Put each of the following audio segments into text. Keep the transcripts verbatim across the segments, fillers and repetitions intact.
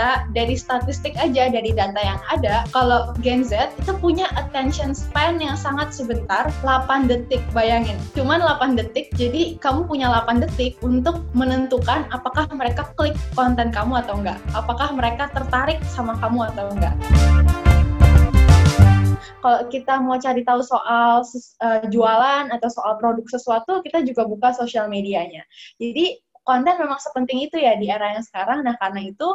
ternyata dari statistik aja, dari data yang ada, kalau Gen Z itu punya attention span yang sangat sebentar, delapan detik, bayangin. Cuman delapan detik, jadi kamu punya delapan detik untuk menentukan apakah mereka klik konten kamu atau enggak, apakah mereka tertarik sama kamu atau enggak. Kalau kita mau cari tahu soal uh, jualan atau soal produk sesuatu, kita juga buka sosial medianya. Jadi konten memang sepenting itu ya di era yang sekarang. Nah karena itu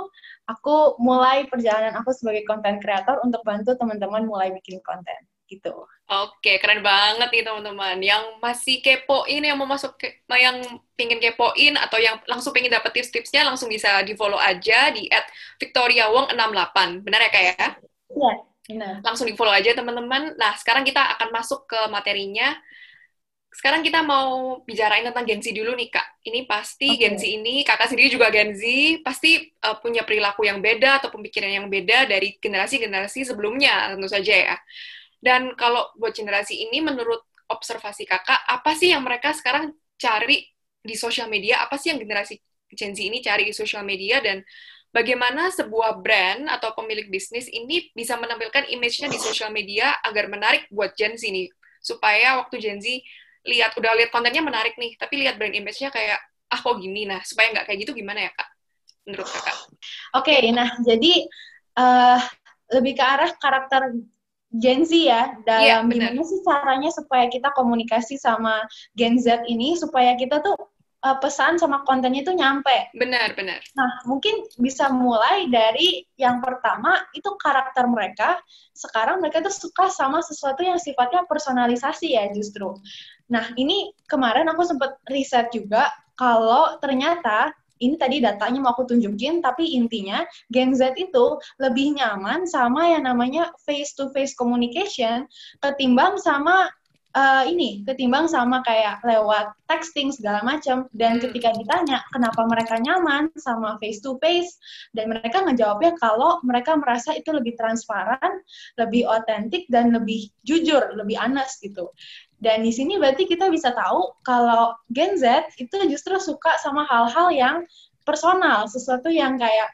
aku mulai perjalanan aku sebagai konten kreator untuk bantu teman-teman mulai bikin konten gitu. Oke, keren banget nih teman-teman. Yang masih kepoin, yang mau masuk, ke, yang pengen kepoin atau yang langsung pengen dapet tips-tipsnya, langsung bisa di follow aja di at victoria wong enam delapan. Benar ya kak ya? Iya. Nah. Langsung di follow aja teman-teman. Nah sekarang kita akan masuk ke materinya. Sekarang kita mau bicarain tentang Gen Z dulu nih kak. Ini pasti okay. Gen Z ini, kakak sendiri juga Gen Z, pasti uh, punya perilaku yang beda atau pemikiran yang beda dari generasi-generasi sebelumnya tentu saja ya. Dan kalau buat generasi ini menurut observasi kakak, apa sih yang mereka sekarang cari di sosial media? Apa sih yang generasi Gen Z ini cari di sosial media, dan bagaimana sebuah brand atau pemilik bisnis ini bisa menampilkan image-nya di sosial media agar menarik buat Gen Z nih? Supaya waktu Gen Z lihat, udah lihat kontennya menarik nih, tapi lihat brand image-nya kayak, ah kok gini, nah supaya nggak kayak gitu gimana ya, Kak? Menurut Kakak. Oke, okay, nah jadi uh, lebih ke arah karakter Gen Z ya, dalam yeah, gimana sih caranya supaya kita komunikasi sama Gen Z ini, supaya kita tuh pesan sama kontennya itu nyampe. Benar, benar. Nah, mungkin bisa mulai dari yang pertama, itu karakter mereka. Sekarang mereka tuh suka sama sesuatu yang sifatnya personalisasi ya justru. Nah, ini kemarin aku sempat riset juga, kalau ternyata, ini tadi datanya mau aku tunjukin, tapi intinya Gen Z itu lebih nyaman sama yang namanya face-to-face communication ketimbang sama Uh, ini ketimbang sama kayak lewat texting segala macam. Dan ketika ditanya kenapa mereka nyaman sama face to face, dan mereka ngejawabnya kalau mereka merasa itu lebih transparan, lebih otentik, dan lebih jujur, lebih honest gitu. Dan di sini berarti kita bisa tahu kalau Gen Z itu justru suka sama hal-hal yang personal, sesuatu yang kayak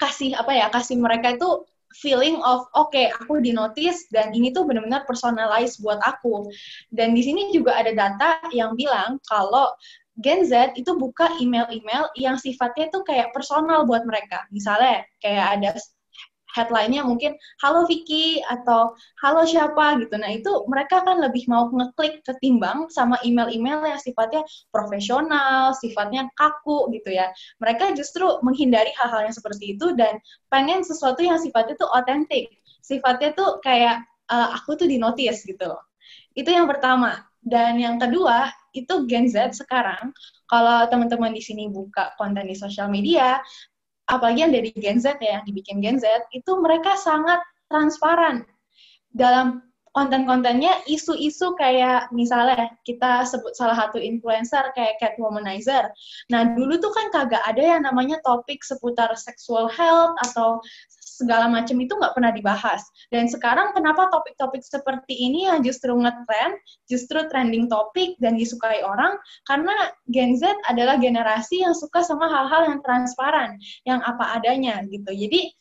kasih apa ya, kasih mereka itu feeling of, oke, okay, aku di-notice dan ini tuh benar-benar personalized buat aku. Dan di sini juga ada data yang bilang kalau Gen Z itu buka email-email yang sifatnya tuh kayak personal buat mereka. Misalnya, kayak ada headline-nya mungkin, halo Vicky, atau halo siapa, gitu. Nah, itu mereka kan lebih mau ngeklik ketimbang sama email-email yang sifatnya profesional, sifatnya kaku, gitu ya. Mereka justru menghindari hal-hal yang seperti itu dan pengen sesuatu yang sifatnya tuh otentik. Sifatnya tuh kayak, e, aku tuh di-notice, gitu loh. Itu yang pertama. Dan yang kedua, itu Gen Z sekarang, kalau teman-teman di sini buka konten di sosial media, apalagi yang dari Gen Z ya, yang dibikin Gen Z, itu mereka sangat transparan. Dalam konten-kontennya, isu-isu kayak misalnya kita sebut salah satu influencer kayak Catwomanizer. Nah, dulu tuh kan kagak ada yang namanya topik seputar sexual health atau segala macam, itu nggak pernah dibahas. Dan sekarang kenapa topik-topik seperti ini yang justru ngetrend, justru trending topik dan disukai orang? Karena Gen Z adalah generasi yang suka sama hal-hal yang transparan, yang apa adanya gitu. Jadi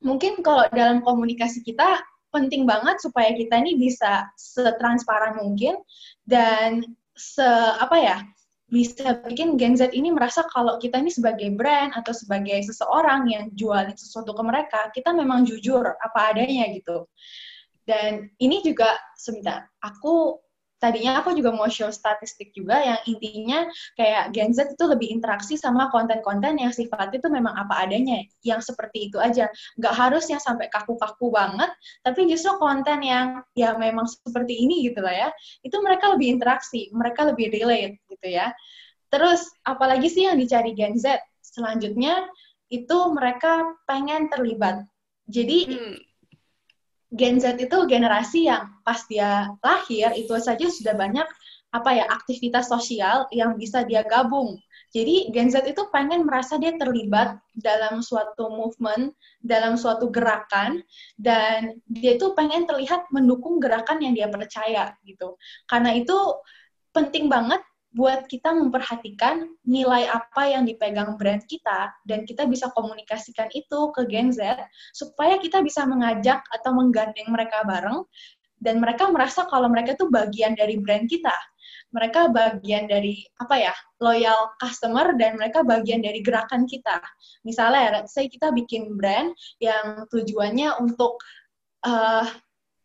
mungkin kalau dalam komunikasi kita penting banget supaya kita ini bisa setransparan mungkin dan se apa ya? bisa bikin Gen Z ini merasa kalau kita ini sebagai brand atau sebagai seseorang yang jualin sesuatu ke mereka, kita memang jujur apa adanya gitu. Dan ini juga, sebentar, aku, tadinya aku juga mau show statistik juga yang intinya kayak Gen Z itu lebih interaksi sama konten-konten yang sifatnya itu memang apa adanya, yang seperti itu aja. Nggak harus yang sampai kaku-kaku banget, tapi justru konten yang ya memang seperti ini gitu lah ya, itu mereka lebih interaksi, mereka lebih relate. Gitu ya. Terus apalagi sih yang dicari Gen Z? Selanjutnya itu mereka pengen terlibat. Jadi hmm. Gen Z itu generasi yang pas dia lahir itu saja sudah banyak apa ya aktivitas sosial yang bisa dia gabung. Jadi Gen Z itu pengen merasa dia terlibat dalam suatu movement, dalam suatu gerakan, dan dia itu pengen terlihat mendukung gerakan yang dia percaya gitu. Karena itu penting banget buat kita memperhatikan nilai apa yang dipegang brand kita, dan kita bisa komunikasikan itu ke Gen Z, supaya kita bisa mengajak atau menggandeng mereka bareng, dan mereka merasa kalau mereka tuh bagian dari brand kita. Mereka bagian dari, apa ya, loyal customer, dan mereka bagian dari gerakan kita. Misalnya, let's say kita bikin brand yang tujuannya untuk uh,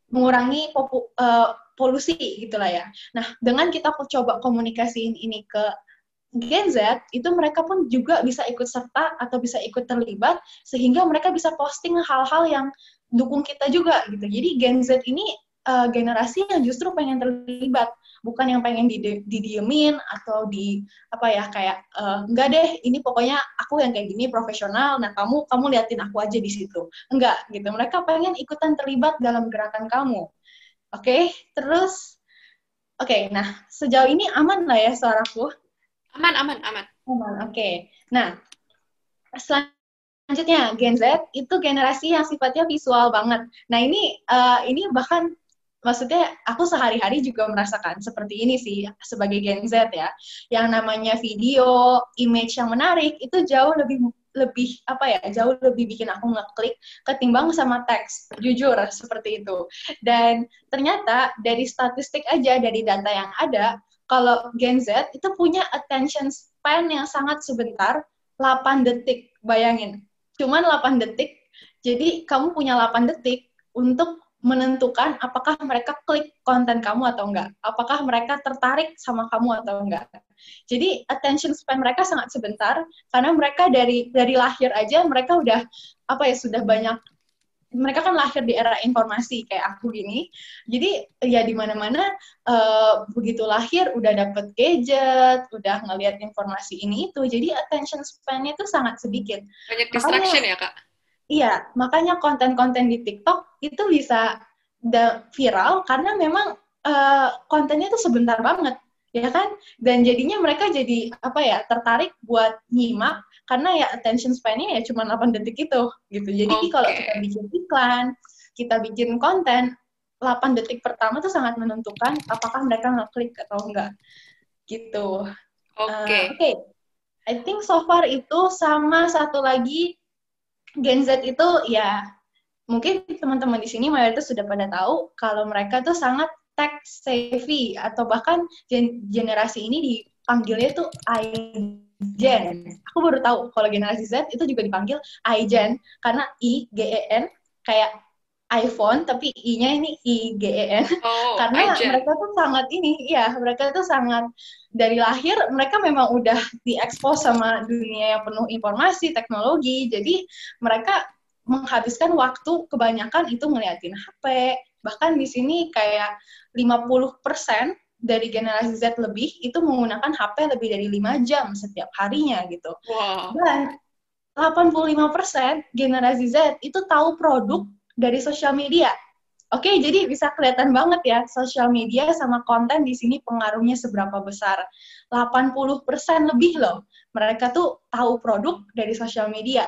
mengurangi popu, uh, polusi gitulah ya. Nah, dengan kita coba komunikasiin ini ke Gen Z, itu mereka pun juga bisa ikut serta atau bisa ikut terlibat, sehingga mereka bisa posting hal-hal yang dukung kita juga gitu. Jadi Gen Z ini uh, generasi yang justru pengen terlibat, bukan yang pengen didiemin atau di apa ya kayak uh, enggak deh, ini pokoknya aku yang kayak gini profesional, nah kamu kamu liatin aku aja di situ. Enggak gitu. Mereka pengen ikutan terlibat dalam gerakan kamu. Oke, okay, terus, oke, okay, nah sejauh ini aman lah ya suaraku? Aman, aman, aman. Aman, oke. Okay. Nah, selanjutnya Gen Z itu generasi yang sifatnya visual banget. Nah ini, uh, ini bahkan maksudnya aku sehari-hari juga merasakan seperti ini sih sebagai Gen Z ya. Yang namanya video, image yang menarik itu jauh lebih lebih apa ya jauh lebih bikin aku ngeklik ketimbang sama teks, jujur seperti itu. Dan ternyata dari statistik aja, dari data yang ada, kalau Gen Z itu punya attention span yang sangat sebentar, delapan detik. Bayangin, cuman delapan detik. Jadi kamu punya delapan detik untuk menentukan apakah mereka klik konten kamu atau enggak, apakah mereka tertarik sama kamu atau enggak. Jadi attention span mereka sangat sebentar, karena mereka dari dari lahir aja mereka udah apa ya sudah banyak, mereka kan lahir di era informasi kayak aku gini. Jadi ya di mana-mana uh, begitu lahir udah dapet gadget, udah ngelihat informasi ini itu. Jadi attention span-nya itu sangat sedikit. Banyak distraction makanya, ya, Kak. Iya, makanya konten-konten di TikTok itu bisa viral karena memang uh, kontennya itu sebentar banget, ya kan? Dan jadinya mereka jadi apa ya tertarik buat nyimak karena ya attention span-nya ya cuma delapan detik itu, gitu. Jadi okay, kalau kita bikin iklan, kita bikin konten, delapan detik pertama itu sangat menentukan apakah mereka ngeklik atau enggak, gitu. Oke. Okay. Uh, Oke. Okay. I think so far itu sama satu lagi. Gen Z itu ya mungkin teman-teman di sini mayoritas sudah pada tahu kalau mereka tuh sangat tech savvy, atau bahkan gen generasi ini dipanggilnya tuh iGen. Aku baru tahu kalau generasi Z itu juga dipanggil iGen karena I G E N kayak iPhone tapi I-nya ini I-G-E-N. Oh, karena I-Gen. Mereka tuh sangat ini, ya mereka tuh sangat dari lahir mereka memang udah diekspos sama dunia yang penuh informasi, teknologi. Jadi mereka menghabiskan waktu kebanyakan itu ngeliatin H P. Bahkan di sini kayak lima puluh persen dari generasi Z lebih itu menggunakan H P lebih dari lima jam setiap harinya gitu. Wow. Dan delapan puluh lima persen generasi Z itu tahu produk dari sosial media. Oke, okay, jadi bisa kelihatan banget ya, sosial media sama konten di sini pengaruhnya seberapa besar. delapan puluh persen lebih loh, mereka tuh tahu produk dari sosial media.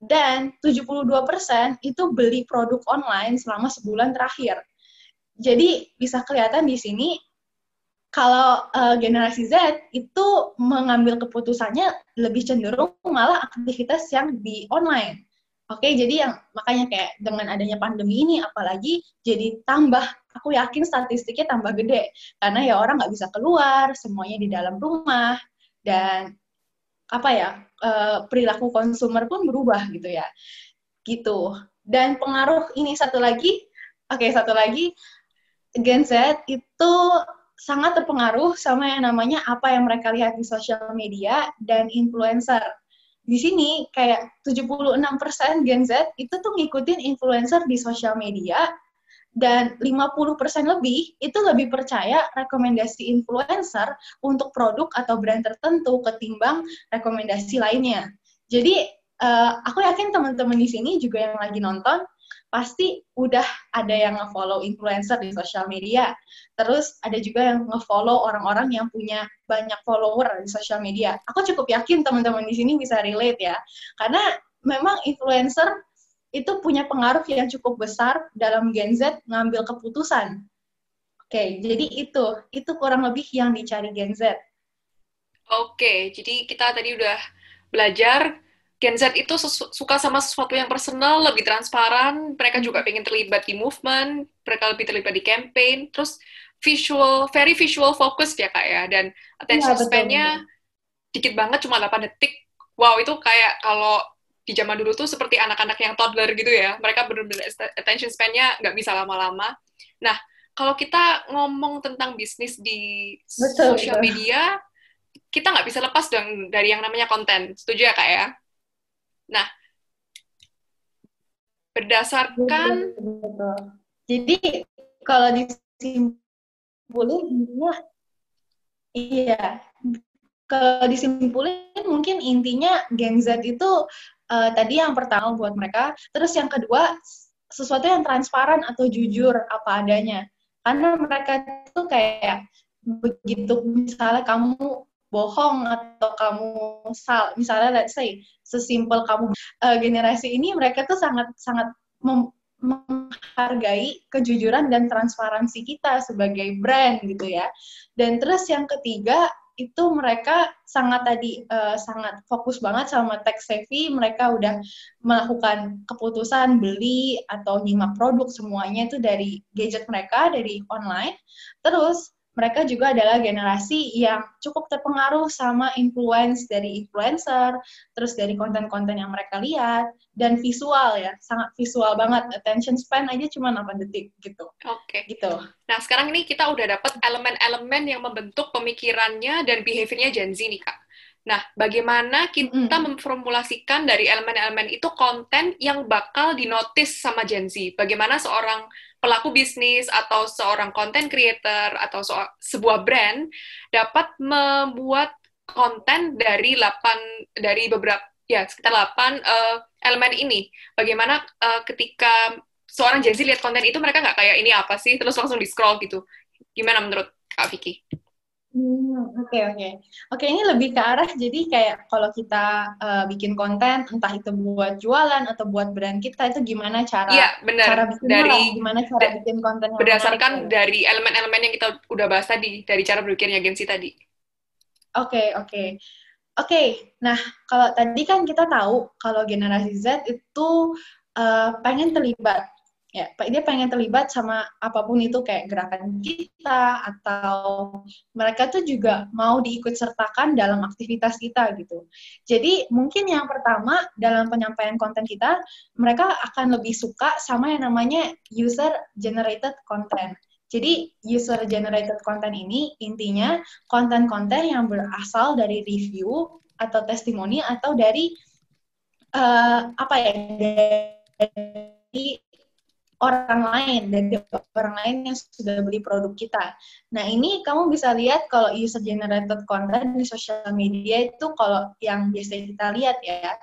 Dan tujuh puluh dua persen itu beli produk online selama sebulan terakhir. Jadi bisa kelihatan di sini, kalau uh, generasi Z itu mengambil keputusannya lebih cenderung malah aktivitas yang di online. Oke, okay, jadi yang makanya kayak dengan adanya pandemi ini, apalagi jadi tambah, aku yakin statistiknya tambah gede. Karena ya orang nggak bisa keluar, semuanya di dalam rumah, dan apa ya, e, perilaku konsumer pun berubah gitu ya. Gitu. Dan pengaruh ini satu lagi, oke okay, satu lagi, Gen Z itu sangat terpengaruh sama yang namanya apa yang mereka lihat di sosial media dan influencer. Di sini kayak tujuh puluh enam persen Gen Z itu tuh ngikutin influencer di sosial media, dan lima puluh persen lebih itu lebih percaya rekomendasi influencer untuk produk atau brand tertentu ketimbang rekomendasi lainnya. Jadi uh, aku yakin teman-teman di sini juga yang lagi nonton pasti udah ada yang nge-follow influencer di sosial media. Terus ada juga yang nge-follow orang-orang yang punya banyak follower di sosial media. Aku cukup yakin teman-teman di sini bisa relate ya. Karena memang influencer itu punya pengaruh yang cukup besar dalam Gen Z ngambil keputusan. Oke, Oke, jadi itu itu kurang lebih yang dicari Gen Z. Oke, jadi kita tadi udah belajar Gen Z itu suka sama sesuatu yang personal, lebih transparan, mereka juga pengen terlibat di movement, mereka lebih terlibat di campaign, terus visual, very visual focused ya Kak ya, dan attention ya, span-nya dikit banget, cuma delapan detik. Wow, itu kayak kalau di zaman dulu tuh seperti anak-anak yang toddler gitu ya, mereka benar-benar attention span-nya nggak bisa lama-lama. Nah, kalau kita ngomong tentang bisnis di betul, social betul. media, kita nggak bisa lepas dong dari yang namanya konten. Setuju ya Kak ya? Nah, berdasarkan... Betul. Jadi, kalau disimpulin, ya, iya. Kalau disimpulin, mungkin intinya Gen Z itu uh, tadi yang pertama buat mereka, terus yang kedua, sesuatu yang transparan atau jujur apa adanya. Karena mereka itu kayak, begitu misalnya kamu bohong atau kamu salah, misalnya let's say sesimpel kamu uh, generasi ini mereka tuh sangat sangat mem- menghargai kejujuran dan transparansi kita sebagai brand gitu ya. Dan terus yang ketiga itu mereka sangat tadi uh, sangat fokus banget sama tech savvy, mereka udah melakukan keputusan beli atau nyimak produk semuanya itu dari gadget mereka, dari online. Terus mereka juga adalah generasi yang cukup terpengaruh sama influence dari influencer, terus dari konten-konten yang mereka lihat, dan visual ya, sangat visual banget. Attention span aja cuma delapan detik, gitu. Oke. Okay. Gitu. Nah, sekarang ini kita udah dapat elemen-elemen yang membentuk pemikirannya dan behavior-nya Gen Z nih, Kak. Nah, bagaimana kita mm. memformulasikan dari elemen-elemen itu konten yang bakal dinotis sama Gen Z? Bagaimana seorang pelaku bisnis atau seorang content creator atau so- sebuah brand dapat membuat konten dari delapan dari beberapa ya sekitar delapan uh, elemen ini? Bagaimana uh, ketika seorang Gen Z lihat konten itu mereka nggak kayak ini apa sih terus langsung di-scroll gitu? Gimana menurut Kak Vicky? Oke oke oke ini lebih ke arah jadi kayak kalau kita uh, bikin konten entah itu buat jualan atau buat brand kita itu gimana cara ya, bener. cara bikin dari, gimana cara da- bikin konten berdasarkan menarik, dari elemen-elemen yang kita udah bahas tadi dari cara berpikirnya Gen Z tadi. Oke oke oke nah kalau tadi kan kita tahu kalau generasi Z itu uh, pengen terlibat. Ya, dia pengen terlibat sama apapun itu kayak gerakan kita atau mereka tuh juga mau diikutsertakan dalam aktivitas kita gitu. Jadi mungkin yang pertama dalam penyampaian konten kita, mereka akan lebih suka sama yang namanya user generated content. Jadi user generated content ini intinya konten-konten yang berasal dari review atau testimoni atau dari uh, apa ya dari orang lain, dari orang lain yang sudah beli produk kita. Nah ini kamu bisa lihat kalau user generated content di social media itu kalau yang biasa kita lihat ya,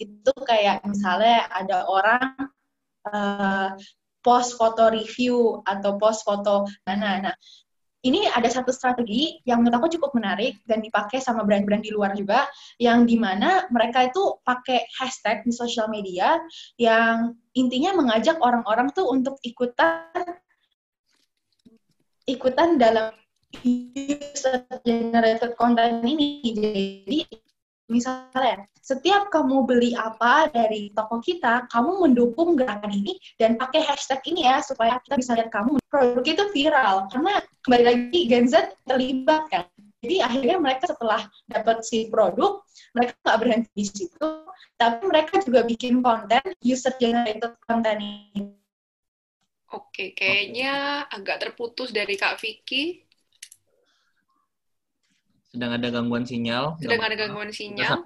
itu kayak misalnya ada orang uh, post foto review atau post foto mana. Nah ini ada satu strategi yang menurut aku cukup menarik dan dipakai sama brand-brand di luar juga, yang dimana mereka itu pakai hashtag di social media yang intinya mengajak orang-orang tuh untuk ikutan ikutan dalam user generated content ini. Jadi misalnya, setiap kamu beli apa dari toko kita, kamu mendukung gerakan ini dan pakai hashtag ini ya, supaya kita bisa lihat kamu. Produk itu viral, karena kembali lagi Gen Z terlibat kan. Jadi akhirnya mereka setelah dapat si produk, mereka nggak berhenti di situ, tapi mereka juga bikin konten, user-generated konten ini. Oke, kayaknya agak terputus dari Kak Vicky. Sedang ada gangguan sinyal. Sedang ada gangguan sinyal.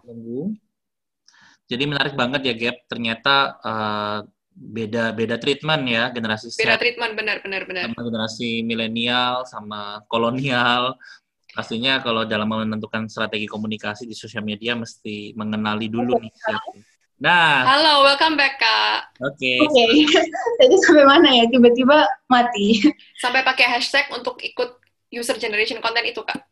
Jadi menarik banget ya, Gap. Ternyata uh, beda beda treatment ya generasi. Beda set, treatment benar benar benar. Sama generasi milenial sama kolonial. Pastinya kalau dalam menentukan strategi komunikasi di sosial media mesti mengenali dulu nih. Nah. Halo, welcome back Kak. Oke. Okay. Okay. Jadi sampai mana ya? Tiba-tiba mati. Sampai pakai hashtag untuk ikut user generation content itu Kak.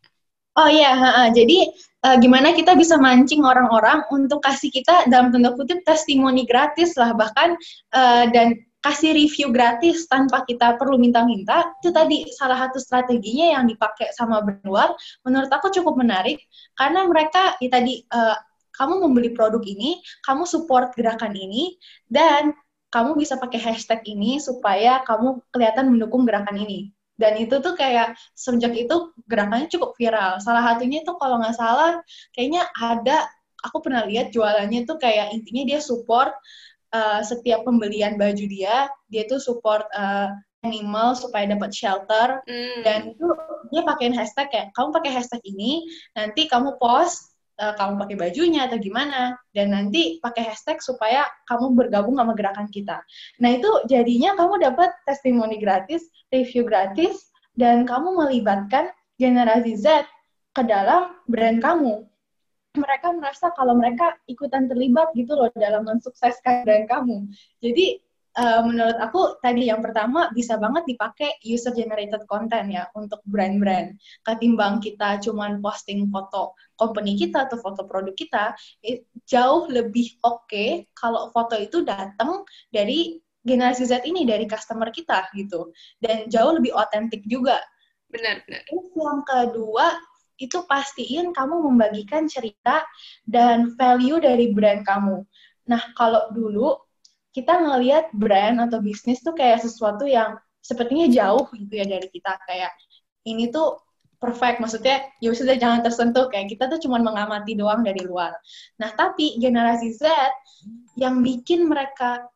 Oh iya, ha-ha. Jadi uh, gimana kita bisa mancing orang-orang untuk kasih kita dalam tanda kutip testimoni gratis lah, bahkan uh, dan kasih review gratis tanpa kita perlu minta-minta, itu tadi salah satu strateginya yang dipakai sama brand luar, menurut aku cukup menarik, karena mereka, ya tadi, uh, kamu membeli produk ini, kamu support gerakan ini, dan kamu bisa pakai hashtag ini supaya kamu kelihatan mendukung gerakan ini. Dan itu tuh kayak, semenjak itu gerakannya cukup viral. Salah satunya itu kalau nggak salah, kayaknya ada, aku pernah lihat jualannya tuh kayak intinya dia support, Uh, setiap pembelian baju dia, dia tuh support uh, animal supaya dapat shelter, mm. dan itu dia pakein hashtag kayak, kamu pakai hashtag ini, nanti kamu post, uh, kamu pakai bajunya atau gimana, dan nanti pakai hashtag supaya kamu bergabung sama gerakan kita. Nah itu jadinya kamu dapat testimoni gratis, review gratis, dan kamu melibatkan generasi Z ke dalam brand kamu. Mereka merasa kalau mereka ikutan terlibat gitu loh dalam mensukseskan brand kamu. Jadi uh, menurut aku tadi yang pertama bisa banget dipakai user generated content ya untuk brand-brand. Ketimbang kita cuman posting foto company kita atau foto produk kita, it, jauh lebih oke okay kalau foto itu datang dari generasi Z ini, dari customer kita gitu. Dan jauh lebih otentik juga. Benar, benar. Yang kedua, itu pastiin kamu membagikan cerita dan value dari brand kamu. Nah, kalau dulu kita ngelihat brand atau bisnis tuh kayak sesuatu yang sepertinya jauh gitu ya dari kita. Kayak ini tuh perfect, maksudnya ya sudah jangan tersentuh. Kayak kita tuh cuma mengamati doang dari luar. Nah, tapi generasi Z yang bikin mereka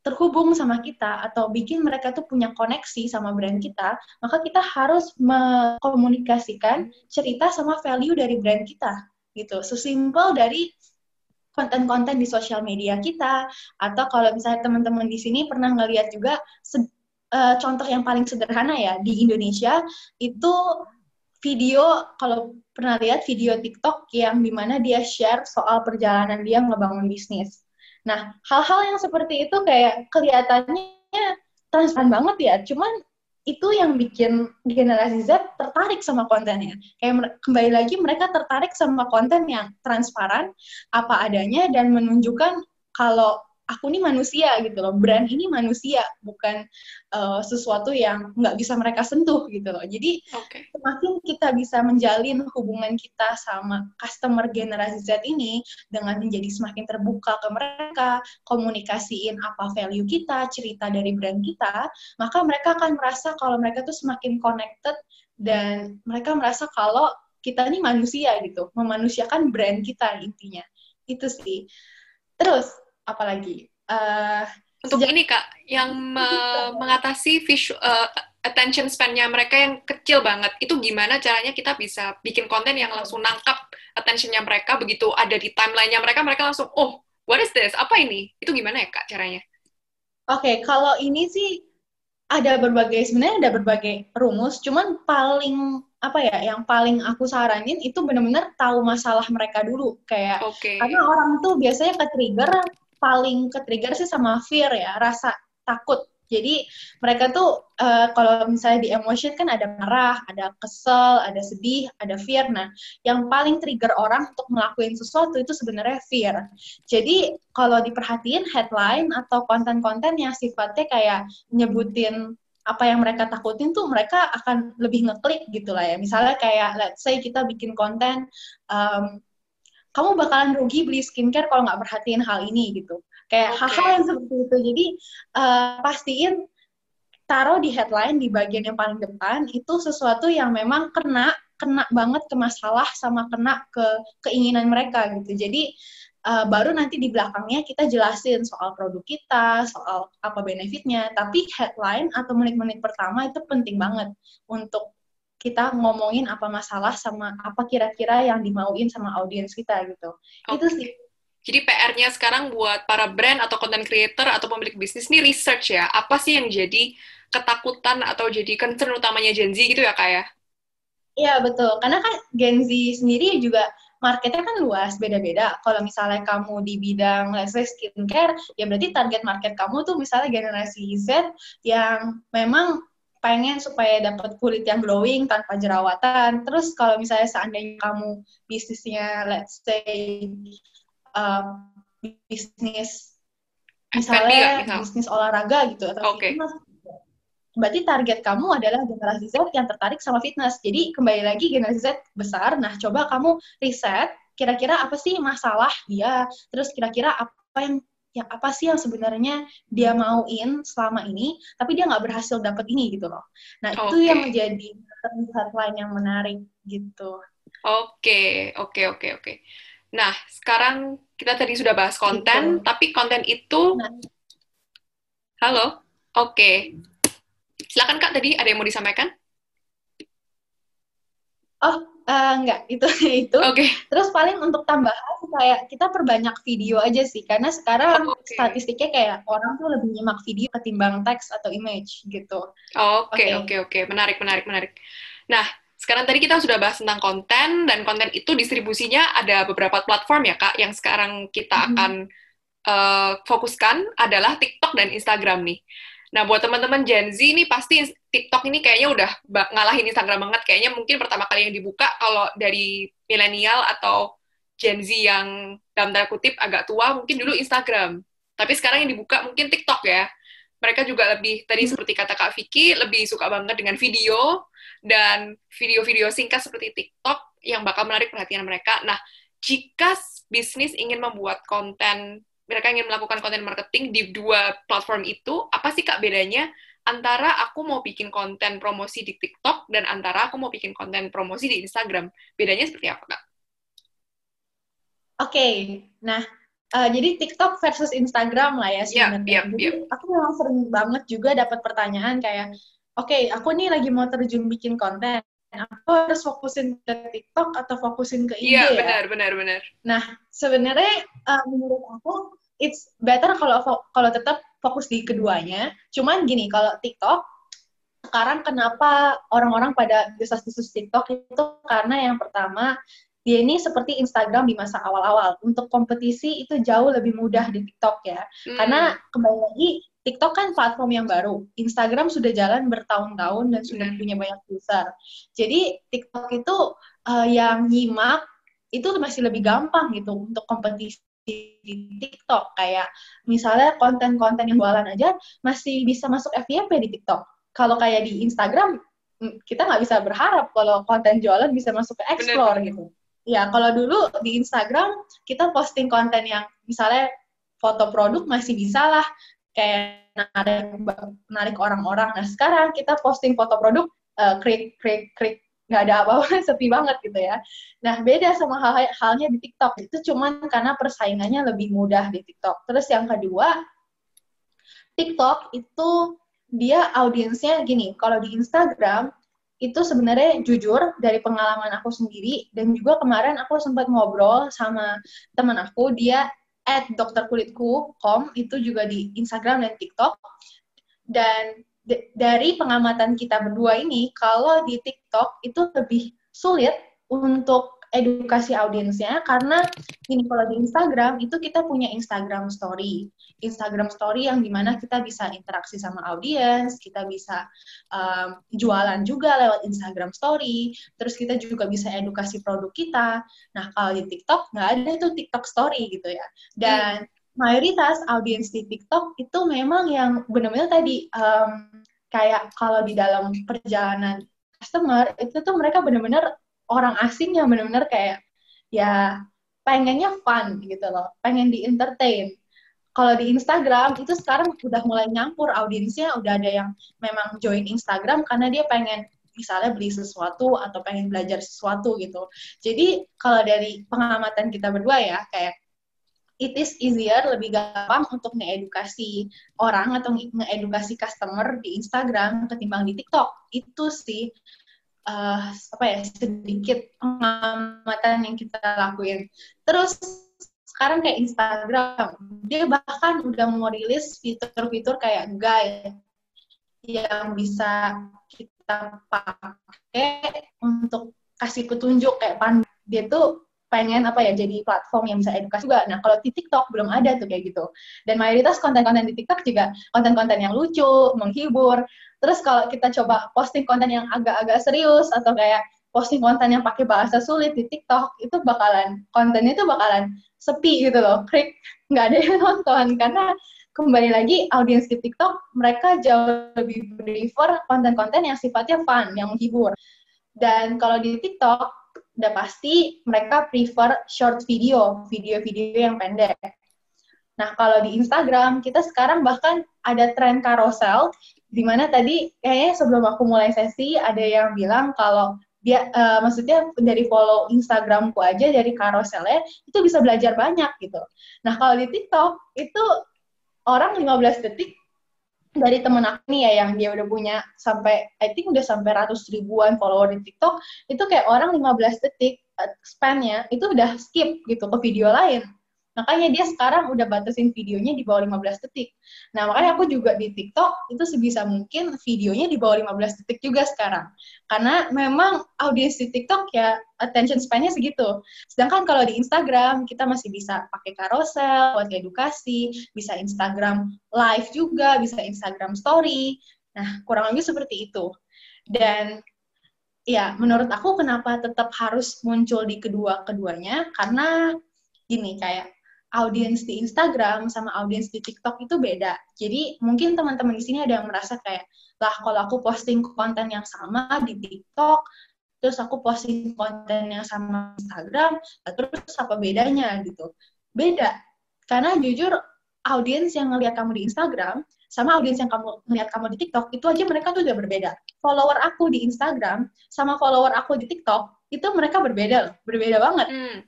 terhubung sama kita atau bikin mereka tuh punya koneksi sama brand kita, maka kita harus mengkomunikasikan cerita sama value dari brand kita gitu. Sesimpel dari konten-konten di sosial media kita, atau kalau misalnya teman-teman di sini pernah ngelihat juga se- uh, contoh yang paling sederhana ya di Indonesia itu video, kalau pernah lihat video TikTok yang dimana dia share soal perjalanan dia ngebangun bisnis. Nah, hal-hal yang seperti itu kayak kelihatannya transparan banget ya, cuman itu yang bikin generasi Z tertarik sama kontennya. Kayak kembali lagi mereka tertarik sama konten yang transparan, apa adanya, dan menunjukkan kalau aku ini manusia gitu loh, brand ini manusia, bukan uh, sesuatu yang nggak bisa mereka sentuh gitu loh. Jadi okay, semakin kita bisa menjalin hubungan kita sama customer generasi Z ini dengan menjadi semakin terbuka ke mereka, komunikasiin apa value kita, cerita dari brand kita, maka mereka akan merasa kalau mereka tuh semakin connected dan mereka merasa kalau kita ini manusia gitu, memanusiakan brand kita intinya. Itu sih. Terus, apalagi uh, untuk ini Kak yang me- mengatasi visual, uh, attention span-nya mereka yang kecil banget, itu gimana caranya kita bisa bikin konten yang langsung nangkap attention-nya mereka begitu ada di timeline-nya mereka, mereka langsung oh what is this, apa ini, itu gimana ya Kak caranya? Oke, okay, kalau ini sih ada berbagai, sebenarnya ada berbagai rumus, cuman paling apa ya, yang paling aku saranin itu benar-benar tahu masalah mereka dulu kayak okay. Karena orang tuh biasanya ke trigger, paling ketrigger sih sama fear ya, rasa takut. Jadi mereka tuh uh, kalau misalnya di emotion kan ada marah, ada kesel, ada sedih, ada fear. Nah, yang paling trigger orang untuk melakukan sesuatu itu sebenarnya fear. Jadi kalau diperhatiin headline atau konten-konten yang sifatnya kayak nyebutin apa yang mereka takutin tuh mereka akan lebih ngeklik gitu lah ya. Misalnya kayak let's say kita bikin konten um, kamu bakalan rugi beli skincare kalau nggak perhatiin hal ini, gitu. Kayak okay, hal-hal yang seperti itu. Jadi, uh, pastiin taruh di headline, di bagian yang paling depan, itu sesuatu yang memang kena, kena banget ke masalah sama kena ke keinginan mereka, gitu. Jadi, uh, baru nanti di belakangnya kita jelasin soal produk kita, soal apa benefitnya. Tapi headline atau menit-menit pertama itu penting banget untuk kita ngomongin apa masalah sama apa kira-kira yang dimauin sama audiens kita gitu. Okay. Itu sih. Jadi P R-nya sekarang buat para brand atau content creator atau pemilik bisnis nih research ya. Apa sih yang jadi ketakutan atau jadi concern utamanya Gen Z gitu ya Kak ya? Iya betul. Karena kan Gen Z sendiri juga marketnya kan luas, beda-beda. Kalau misalnya kamu di bidang let's say skincare, ya berarti target market kamu tuh misalnya generasi Z yang memang pengen supaya dapat kulit yang glowing tanpa jerawatan. Terus kalau misalnya seandainya kamu bisnisnya let's say uh, bisnis misalnya F and B, bisnis olahraga gitu atau okay. fitness. Berarti target kamu adalah generasi Z yang tertarik sama fitness. Jadi kembali lagi generasi Z besar. Nah, coba kamu riset kira-kira apa sih masalah dia, terus kira-kira apa yang yang apa sih yang sebenarnya dia mauin selama ini, tapi dia nggak berhasil dapet ini gitu loh. Nah, okay. itu yang menjadi headline yang menarik gitu. Oke, okay. oke, okay, oke, okay, oke. Okay. Nah, sekarang kita tadi sudah bahas konten, gitu. Tapi konten itu... Nah. Halo? Oke. Okay. Silakan Kak, tadi ada yang mau disampaikan? Oh, uh, enggak. Itu, itu. Oke. Okay. Terus paling untuk tambahan, kayak kita perbanyak video aja sih. Karena sekarang oh, okay. statistiknya kayak orang tuh lebih nyimak video ketimbang teks atau image, gitu. Oke, oke, oke. Menarik, menarik, menarik. Nah, sekarang tadi kita sudah bahas tentang konten, dan konten itu distribusinya ada beberapa platform ya, Kak, yang sekarang kita mm-hmm. akan uh, fokuskan adalah TikTok dan Instagram nih. Nah, buat teman-teman Gen Z ini pasti TikTok ini kayaknya udah ngalahin Instagram banget. Kayaknya mungkin pertama kali yang dibuka kalau dari milenial atau Gen Z yang dalam tanda kutip agak tua, mungkin dulu Instagram. Tapi sekarang yang dibuka mungkin TikTok ya. Mereka juga lebih, tadi seperti kata Kak Vicky, lebih suka banget dengan video, dan video-video singkat seperti TikTok yang bakal menarik perhatian mereka. Nah, jika bisnis ingin membuat konten, mereka ingin melakukan konten marketing di dua platform itu, apa sih Kak bedanya antara aku mau bikin konten promosi di TikTok dan antara aku mau bikin konten promosi di Instagram? Bedanya seperti apa, Kak? Oke, okay. nah uh, jadi TikTok versus Instagram lah ya sebenarnya. Yeah, yeah, yeah. Aku memang sering banget juga dapat pertanyaan kayak, oke, okay, aku nih lagi mau terjun bikin konten, aku harus fokusin ke TikTok atau fokusin ke I G ya? Iya, benar, benar, benar. Nah, sebenarnya uh, menurut aku, it's better kalau kalau tetap fokus di keduanya. Cuman gini, kalau TikTok, sekarang kenapa orang-orang pada desas-desus TikTok itu karena yang pertama, dia ini seperti Instagram di masa awal-awal. Untuk kompetisi itu jauh lebih mudah di TikTok ya. Hmm. Karena kembali lagi, TikTok kan platform yang baru. Instagram sudah jalan bertahun-tahun dan sudah punya banyak user. Jadi TikTok itu uh, yang nyimak itu masih lebih gampang gitu untuk kompetisi di TikTok. Kayak misalnya konten-konten yang jualan aja masih bisa masuk F Y P di TikTok. Kalau kayak di Instagram kita nggak bisa berharap kalau konten jualan bisa masuk ke Explore Bener. Gitu. Ya kalau dulu di Instagram kita posting konten yang misalnya foto produk masih bisa lah. Kayak menarik orang-orang. Nah sekarang kita posting foto produk uh, krik krik krik nggak ada apa-apa, sepi banget gitu ya. Nah beda sama hal- halnya di TikTok, itu cuman karena persaingannya lebih mudah di TikTok. Terus yang kedua, TikTok itu dia audiensnya gini. Kalau di Instagram itu sebenarnya jujur dari pengalaman aku sendiri dan juga kemarin aku sempat ngobrol sama teman aku, dia at dokterkulitku dot com itu juga di Instagram dan TikTok. Dan d- dari pengamatan kita berdua ini, kalau di TikTok itu lebih sulit untuk edukasi audiensnya, karena ini kalau di Instagram itu kita punya Instagram Story. Instagram Story yang dimana kita bisa interaksi sama audiens, kita bisa um, jualan juga lewat Instagram Story, terus kita juga bisa edukasi produk kita. Nah, kalau di TikTok, nggak ada itu TikTok Story gitu ya. Dan hmm. mayoritas audiens di TikTok itu memang yang benar-benar tadi, um, kayak kalau di dalam perjalanan customer, itu tuh mereka benar-benar orang asing yang benar-benar kayak ya pengennya fun gitu loh, pengen di entertain. Kalau di Instagram itu sekarang udah mulai nyampur audiensnya, udah ada yang memang join Instagram karena dia pengen misalnya beli sesuatu atau pengen belajar sesuatu gitu. Jadi kalau dari pengamatan kita berdua ya, kayak it is easier, lebih gampang untuk ngeedukasi orang atau ngeedukasi customer di Instagram ketimbang di TikTok. Itu sih Uh, apa ya sedikit pengamatan yang kita lakuin. Terus sekarang kayak Instagram, dia bahkan udah mau rilis fitur-fitur kayak guide yang bisa kita pakai untuk kasih petunjuk kayak pandu. Dia tuh pengen apa ya jadi platform yang bisa edukasi juga. Nah kalau di TikTok belum ada tuh kayak gitu. Dan mayoritas konten-konten di TikTok juga konten-konten yang lucu, menghibur. Terus kalau kita coba posting konten yang agak-agak serius atau kayak posting konten yang pakai bahasa sulit di TikTok, itu bakalan kontennya itu bakalan sepi gitu loh, krik, nggak ada yang nonton karena kembali lagi audiens di TikTok mereka jauh lebih prefer konten-konten yang sifatnya fun, yang menghibur. Dan kalau di TikTok udah pasti mereka prefer short video, video-video yang pendek. Nah, kalau di Instagram kita sekarang bahkan ada tren karosel, di mana tadi kayaknya sebelum aku mulai sesi ada yang bilang kalau dia uh, maksudnya dari follow Instagramku aja dari karoselnya itu bisa belajar banyak gitu. Nah, kalau di TikTok itu orang lima belas detik dari temen aku nih ya yang dia udah punya sampai I think udah sampai ratus ribuan follower di TikTok, itu kayak orang lima belas detik uh, span-nya itu udah skip gitu ke video lain. Makanya dia sekarang udah batasin videonya di bawah lima belas detik. Nah, makanya aku juga di TikTok itu sebisa mungkin videonya di bawah lima belas detik juga sekarang. Karena memang audiens di TikTok ya attention span-nya segitu. Sedangkan kalau di Instagram kita masih bisa pakai karosel, buat edukasi, bisa Instagram live juga, bisa Instagram story. Nah, kurang lebih seperti itu. Dan ya, menurut aku kenapa tetap harus muncul di kedua-keduanya? Karena gini, kayak audiens di Instagram sama audiens di TikTok itu beda. Jadi mungkin teman-teman di sini ada yang merasa kayak, lah kalau aku posting konten yang sama di TikTok, terus aku posting konten yang sama Instagram, terus apa bedanya gitu? Beda. Karena jujur, audiens yang ngelihat kamu di Instagram sama audiens yang kamu ngelihat kamu di TikTok, itu aja mereka tuh udah berbeda. Follower aku di Instagram sama follower aku di TikTok, itu mereka berbeda, berbeda banget. Hmm.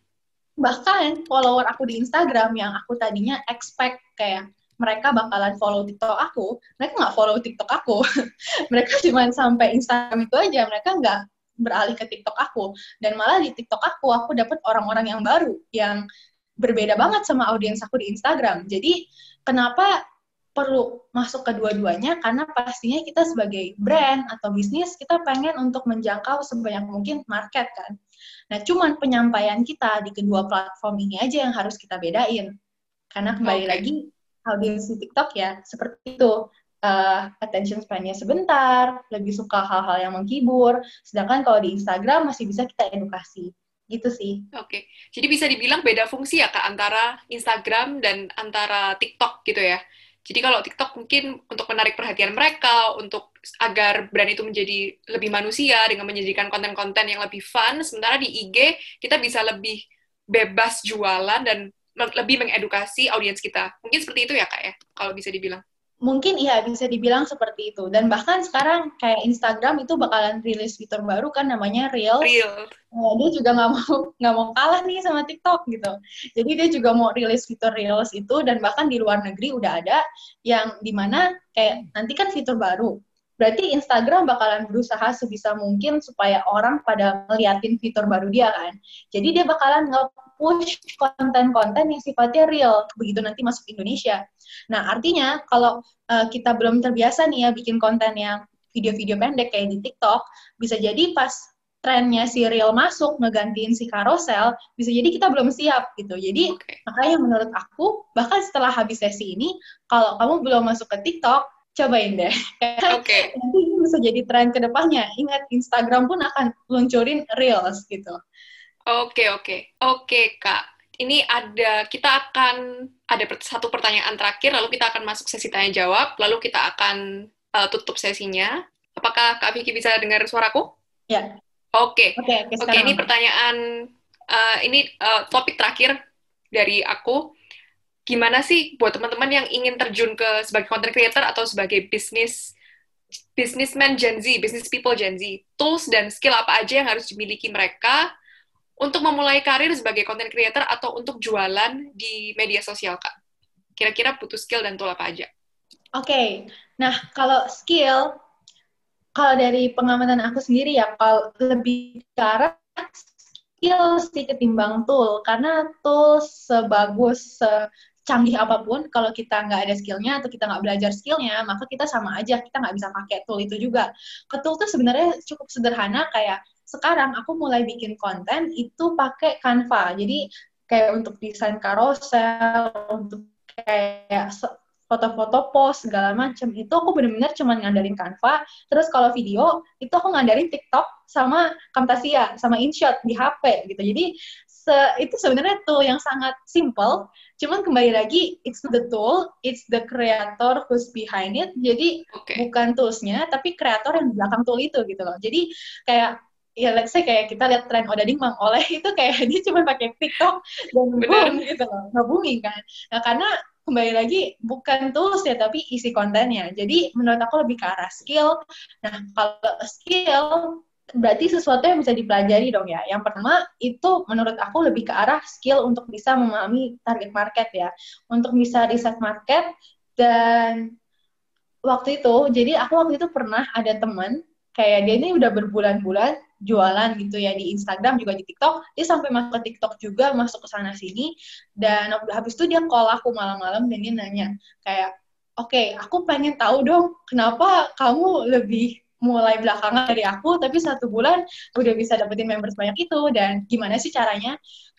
Bahkan follower aku di Instagram yang aku tadinya expect kayak mereka bakalan follow TikTok aku, mereka nggak follow TikTok aku. Mereka cuma sampai Instagram itu aja, mereka nggak beralih ke TikTok aku. Dan malah di TikTok aku, aku dapet orang-orang yang baru, yang berbeda banget sama audiens aku di Instagram. Jadi kenapa perlu masuk kedua-duanya? Karena pastinya kita sebagai brand atau bisnis, kita pengen untuk menjangkau sebanyak mungkin market kan. Nah, cuman penyampaian kita di kedua platform ini aja yang harus kita bedain. Karena kembali okay. lagi, audiens di TikTok ya, seperti itu. Uh, attention span-nya sebentar, lebih suka hal-hal yang menghibur. Sedangkan kalau di Instagram masih bisa kita edukasi. Gitu sih. Oke. Okay. Jadi bisa dibilang beda fungsi ya, Kak, antara Instagram dan antara TikTok gitu ya? Jadi kalau TikTok mungkin untuk menarik perhatian mereka, untuk agar brand itu menjadi lebih manusia dengan menyajikan konten-konten yang lebih fun, sementara di I G kita bisa lebih bebas jualan dan lebih mengedukasi audiens kita. Mungkin seperti itu ya, Kak, ya, kalau bisa dibilang. Mungkin iya, bisa dibilang seperti itu. Dan bahkan sekarang kayak Instagram itu bakalan rilis fitur baru kan namanya Reels. Reels. Nah, dia juga nggak mau nggak mau kalah nih sama TikTok gitu. Jadi dia juga mau rilis fitur Reels itu, dan bahkan di luar negeri udah ada yang dimana kayak nanti kan fitur baru. Berarti Instagram bakalan berusaha sebisa mungkin supaya orang pada ngeliatin fitur baru dia kan. Jadi dia bakalan nge-push konten-konten yang sifatnya real begitu nanti masuk Indonesia. Nah, artinya kalau uh, kita belum terbiasa nih ya bikin konten yang video-video pendek kayak di TikTok, bisa jadi pas trennya si reel masuk, ngegantiin si karosel, bisa jadi kita belum siap gitu. Jadi, okay. makanya menurut aku, bahkan setelah habis sesi ini, kalau kamu belum masuk ke TikTok, cobain deh. Okay. Nanti ini bisa jadi tren ke depannya. Ingat, Instagram pun akan luncurin reels gitu. Oke, okay, oke. Okay. Oke, okay, Kak. Ini ada, kita akan ada satu pertanyaan terakhir, lalu kita akan masuk sesi tanya-jawab, lalu kita akan uh, tutup sesinya. Apakah Kak Vicky bisa dengar suaraku? Ya. Oke. Okay. Oke, okay, okay, ini pertanyaan, uh, ini uh, topik terakhir dari aku. Gimana sih buat teman-teman yang ingin terjun ke sebagai content creator atau sebagai business, businessman Gen Z, business people Gen Z, tools dan skill apa aja yang harus dimiliki mereka untuk memulai karir sebagai content creator atau untuk jualan di media sosial, Kak? Kira-kira butuh skill dan tool apa aja? Oke, okay. Nah kalau skill, kalau dari pengamatan aku sendiri ya, kalau lebih ke arah skill sih ketimbang tool, karena tool sebagus, secanggih apapun, kalau kita nggak ada skillnya atau kita nggak belajar skillnya, maka kita sama aja, kita nggak bisa pakai tool itu juga. Ke tool tuh sebenarnya cukup sederhana, kayak sekarang aku mulai bikin konten itu pakai Canva. Jadi kayak untuk desain karosel, untuk kayak foto-foto post segala macam itu aku benar-benar cuma ngandalin Canva. Terus kalau video itu aku ngandalin TikTok sama Camtasia sama InShot di H P gitu. Jadi se- itu sebenarnya tool yang sangat simple, cuman kembali lagi, it's the tool, it's the creator who's behind it, jadi okay. bukan toolsnya, tapi kreator yang di belakang tool itu gitu loh. Jadi kayak, ya let's say kayak kita lihat tren Odading Mang Oleh itu kayak dia cuma pakai TikTok dan boom gitu loh, nggak booming kan. Nah, karena kembali lagi, bukan tools ya, tapi isi kontennya. Jadi, menurut aku lebih ke arah skill. Nah, kalau skill, berarti sesuatu yang bisa dipelajari dong ya. Yang pertama, itu menurut aku lebih ke arah skill untuk bisa memahami target market ya. Untuk bisa riset market, dan waktu itu, jadi aku waktu itu pernah ada teman, kayak dia ini udah berbulan-bulan jualan gitu ya di Instagram, juga di TikTok, dia sampai masuk ke TikTok juga, masuk ke sana sini, dan habis itu dia call aku malam-malam dan dia nanya kayak, oke, okay, aku pengen tahu dong kenapa kamu lebih mulai belakangan dari aku, tapi satu bulan udah bisa dapetin members banyak itu, dan gimana sih caranya?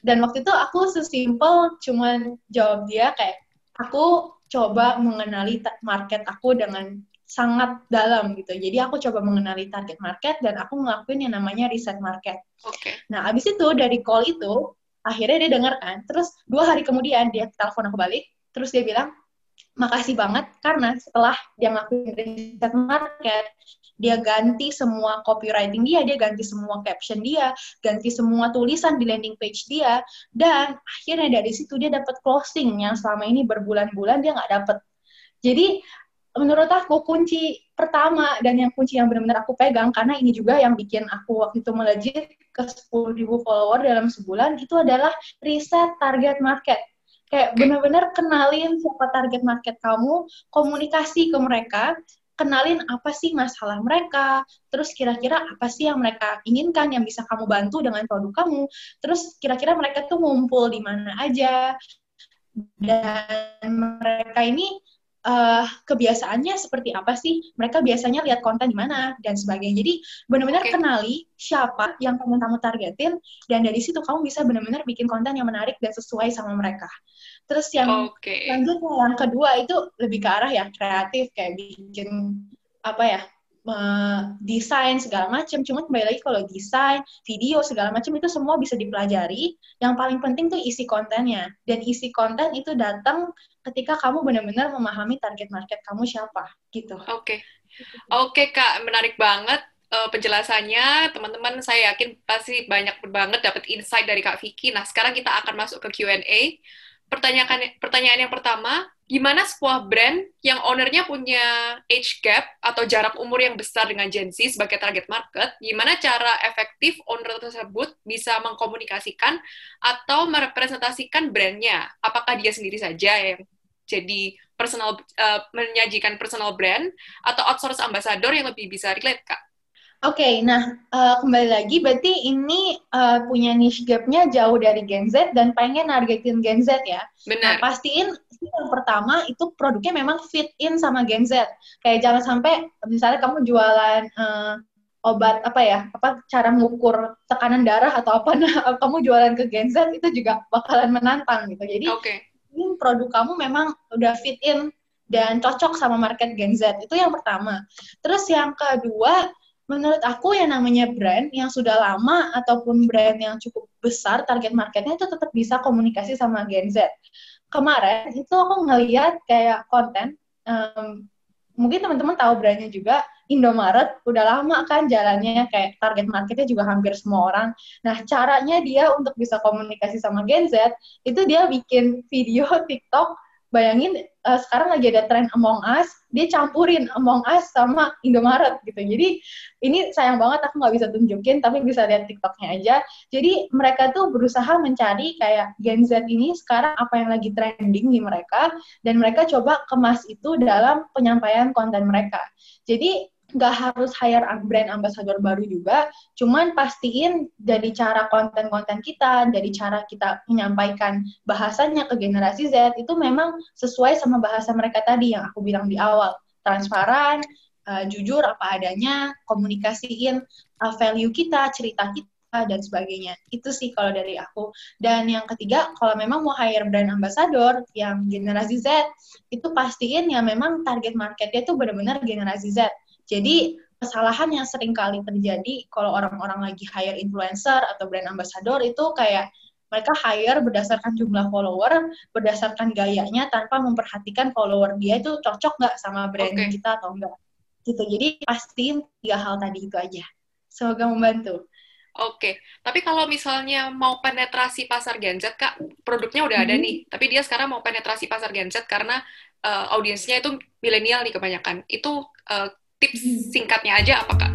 Dan waktu itu aku sesimpel cuman jawab dia kayak, aku coba mengenali market aku dengan sangat dalam gitu. Jadi aku coba mengenali target market dan aku ngelakuin yang namanya riset market. Okay. Nah, abis itu dari call itu, akhirnya dia dengarkan. Terus dua hari kemudian dia telepon aku balik. Terus dia bilang, makasih banget karena setelah dia ngelakuin riset market, dia ganti semua copywriting dia, dia ganti semua caption dia, ganti semua tulisan di landing page dia. Dan akhirnya dari situ dia dapat closing yang selama ini berbulan-bulan dia nggak dapat. Jadi menurut aku kunci pertama dan yang kunci yang benar-benar aku pegang, karena ini juga yang bikin aku waktu itu melejit ke sepuluh ribu follower dalam sebulan, itu adalah riset target market. Kayak benar-benar kenalin siapa target market kamu, komunikasi ke mereka, kenalin apa sih masalah mereka, terus kira-kira apa sih yang mereka inginkan yang bisa kamu bantu dengan produk kamu, terus kira-kira mereka tuh ngumpul di mana aja, dan mereka ini Uh, kebiasaannya seperti apa sih? Mereka biasanya lihat konten di mana dan sebagainya. Jadi benar-benar okay. kenali siapa yang kamu targetin dan dari situ kamu bisa benar-benar bikin konten yang menarik dan sesuai sama mereka. Terus yang okay. lanjutnya yang kedua itu lebih ke arah ya kreatif, kayak bikin apa ya? Uh, desain segala macam. Cuma kembali lagi kalau desain, video segala macam itu semua bisa dipelajari. Yang paling penting tuh isi kontennya. Dan isi konten itu datang ketika kamu benar-benar memahami target market kamu siapa, gitu. Oke, okay. oke okay, Kak, menarik banget uh, penjelasannya. Teman-teman, saya yakin pasti banyak banget dapat insight dari Kak Vicky. Nah, sekarang kita akan masuk ke Q and A. Pertanyaan, pertanyaan yang pertama, gimana sebuah brand yang ownernya punya age gap atau jarak umur yang besar dengan Gen Z sebagai target market, gimana cara efektif owner tersebut bisa mengkomunikasikan atau merepresentasikan brandnya? Apakah dia sendiri saja yang jadi personal uh, menyajikan personal brand atau outsource ambassador yang lebih bisa relate, Kak? Oke, okay, nah uh, kembali lagi, berarti ini uh, punya niche gap-nya jauh dari Gen Z dan pengen targetin Gen Z ya. Benar. Nah, pastiin yang pertama itu produknya memang fit in sama Gen Z. Kayak jangan sampai misalnya kamu jualan uh, obat apa ya, apa cara mengukur tekanan darah atau apa, nah, kamu jualan ke Gen Z itu juga bakalan menantang gitu. Jadi okay. ini produk kamu memang udah fit in dan cocok sama market Gen Z. Itu yang pertama. Terus yang kedua, menurut aku yang namanya brand yang sudah lama ataupun brand yang cukup besar target marketnya itu tetap bisa komunikasi sama Gen Z. Kemarin itu aku ngelihat kayak konten, um, mungkin teman-teman tahu brandnya juga, Indomaret udah lama kan jalannya, kayak target marketnya juga hampir semua orang. Nah, caranya dia untuk bisa komunikasi sama Gen Z itu dia bikin video TikTok. Bayangin uh, sekarang lagi ada tren Among Us, dia campurin Among Us sama Indomaret gitu. Jadi ini sayang banget aku nggak bisa tunjukin, tapi bisa lihat TikToknya aja. Jadi mereka tuh berusaha mencari kayak Gen Z ini sekarang apa yang lagi trending di mereka, dan mereka coba kemas itu dalam penyampaian konten mereka. Jadi nggak harus hire brand ambassador baru juga, cuman pastiin dari cara konten-konten kita, dari cara kita menyampaikan bahasanya ke generasi Z, itu memang sesuai sama bahasa mereka tadi yang aku bilang di awal. Transparan, uh, jujur apa adanya, komunikasiin uh, value kita, cerita kita, dan sebagainya. Itu sih kalau dari aku. Dan yang ketiga, kalau memang mau hire brand ambassador yang generasi Z, itu pastiin ya memang target marketnya itu benar-benar generasi Z. Jadi, kesalahan yang sering kali terjadi kalau orang-orang lagi hire influencer atau brand ambassador itu kayak Mereka hire berdasarkan jumlah follower, berdasarkan gayanya, tanpa memperhatikan follower dia itu cocok nggak sama brand okay. kita atau enggak. Gitu. Jadi pastiin tiga hal tadi itu aja. Semoga membantu. Oke, okay. Tapi kalau misalnya mau penetrasi pasar Gen Z, Kak, produknya udah ada mm-hmm. nih, tapi dia sekarang mau penetrasi pasar Gen Z karena uh, audiensnya itu milenial nih kebanyakan. Itu uh, tips singkatnya aja apa, Kak?